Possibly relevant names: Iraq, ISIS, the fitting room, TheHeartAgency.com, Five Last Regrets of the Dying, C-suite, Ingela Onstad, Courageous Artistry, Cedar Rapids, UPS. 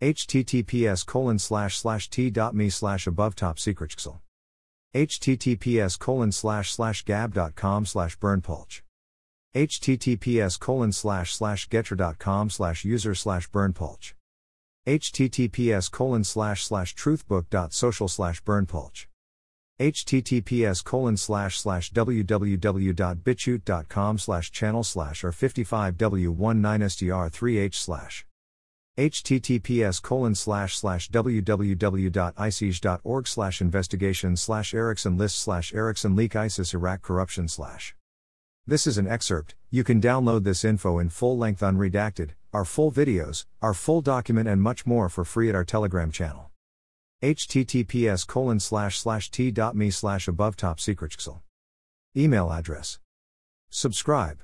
https://t.me/abovetopsecretxl. https://gab.com/burnpulch. https://getter.com/user/burnpulch. https://truthbook.social/burnpulch. https://www.bitchute.com/channel/r55w19str3h/. https://www.isis.org/investigation/Ericsson list/Ericsson leak ISIS Iraq corruption/. This is an excerpt. You can download this info in full length unredacted, our full videos, our full document and much more for free at our Telegram channel. https://t.me/abovetopsecretxl. Email address. Subscribe.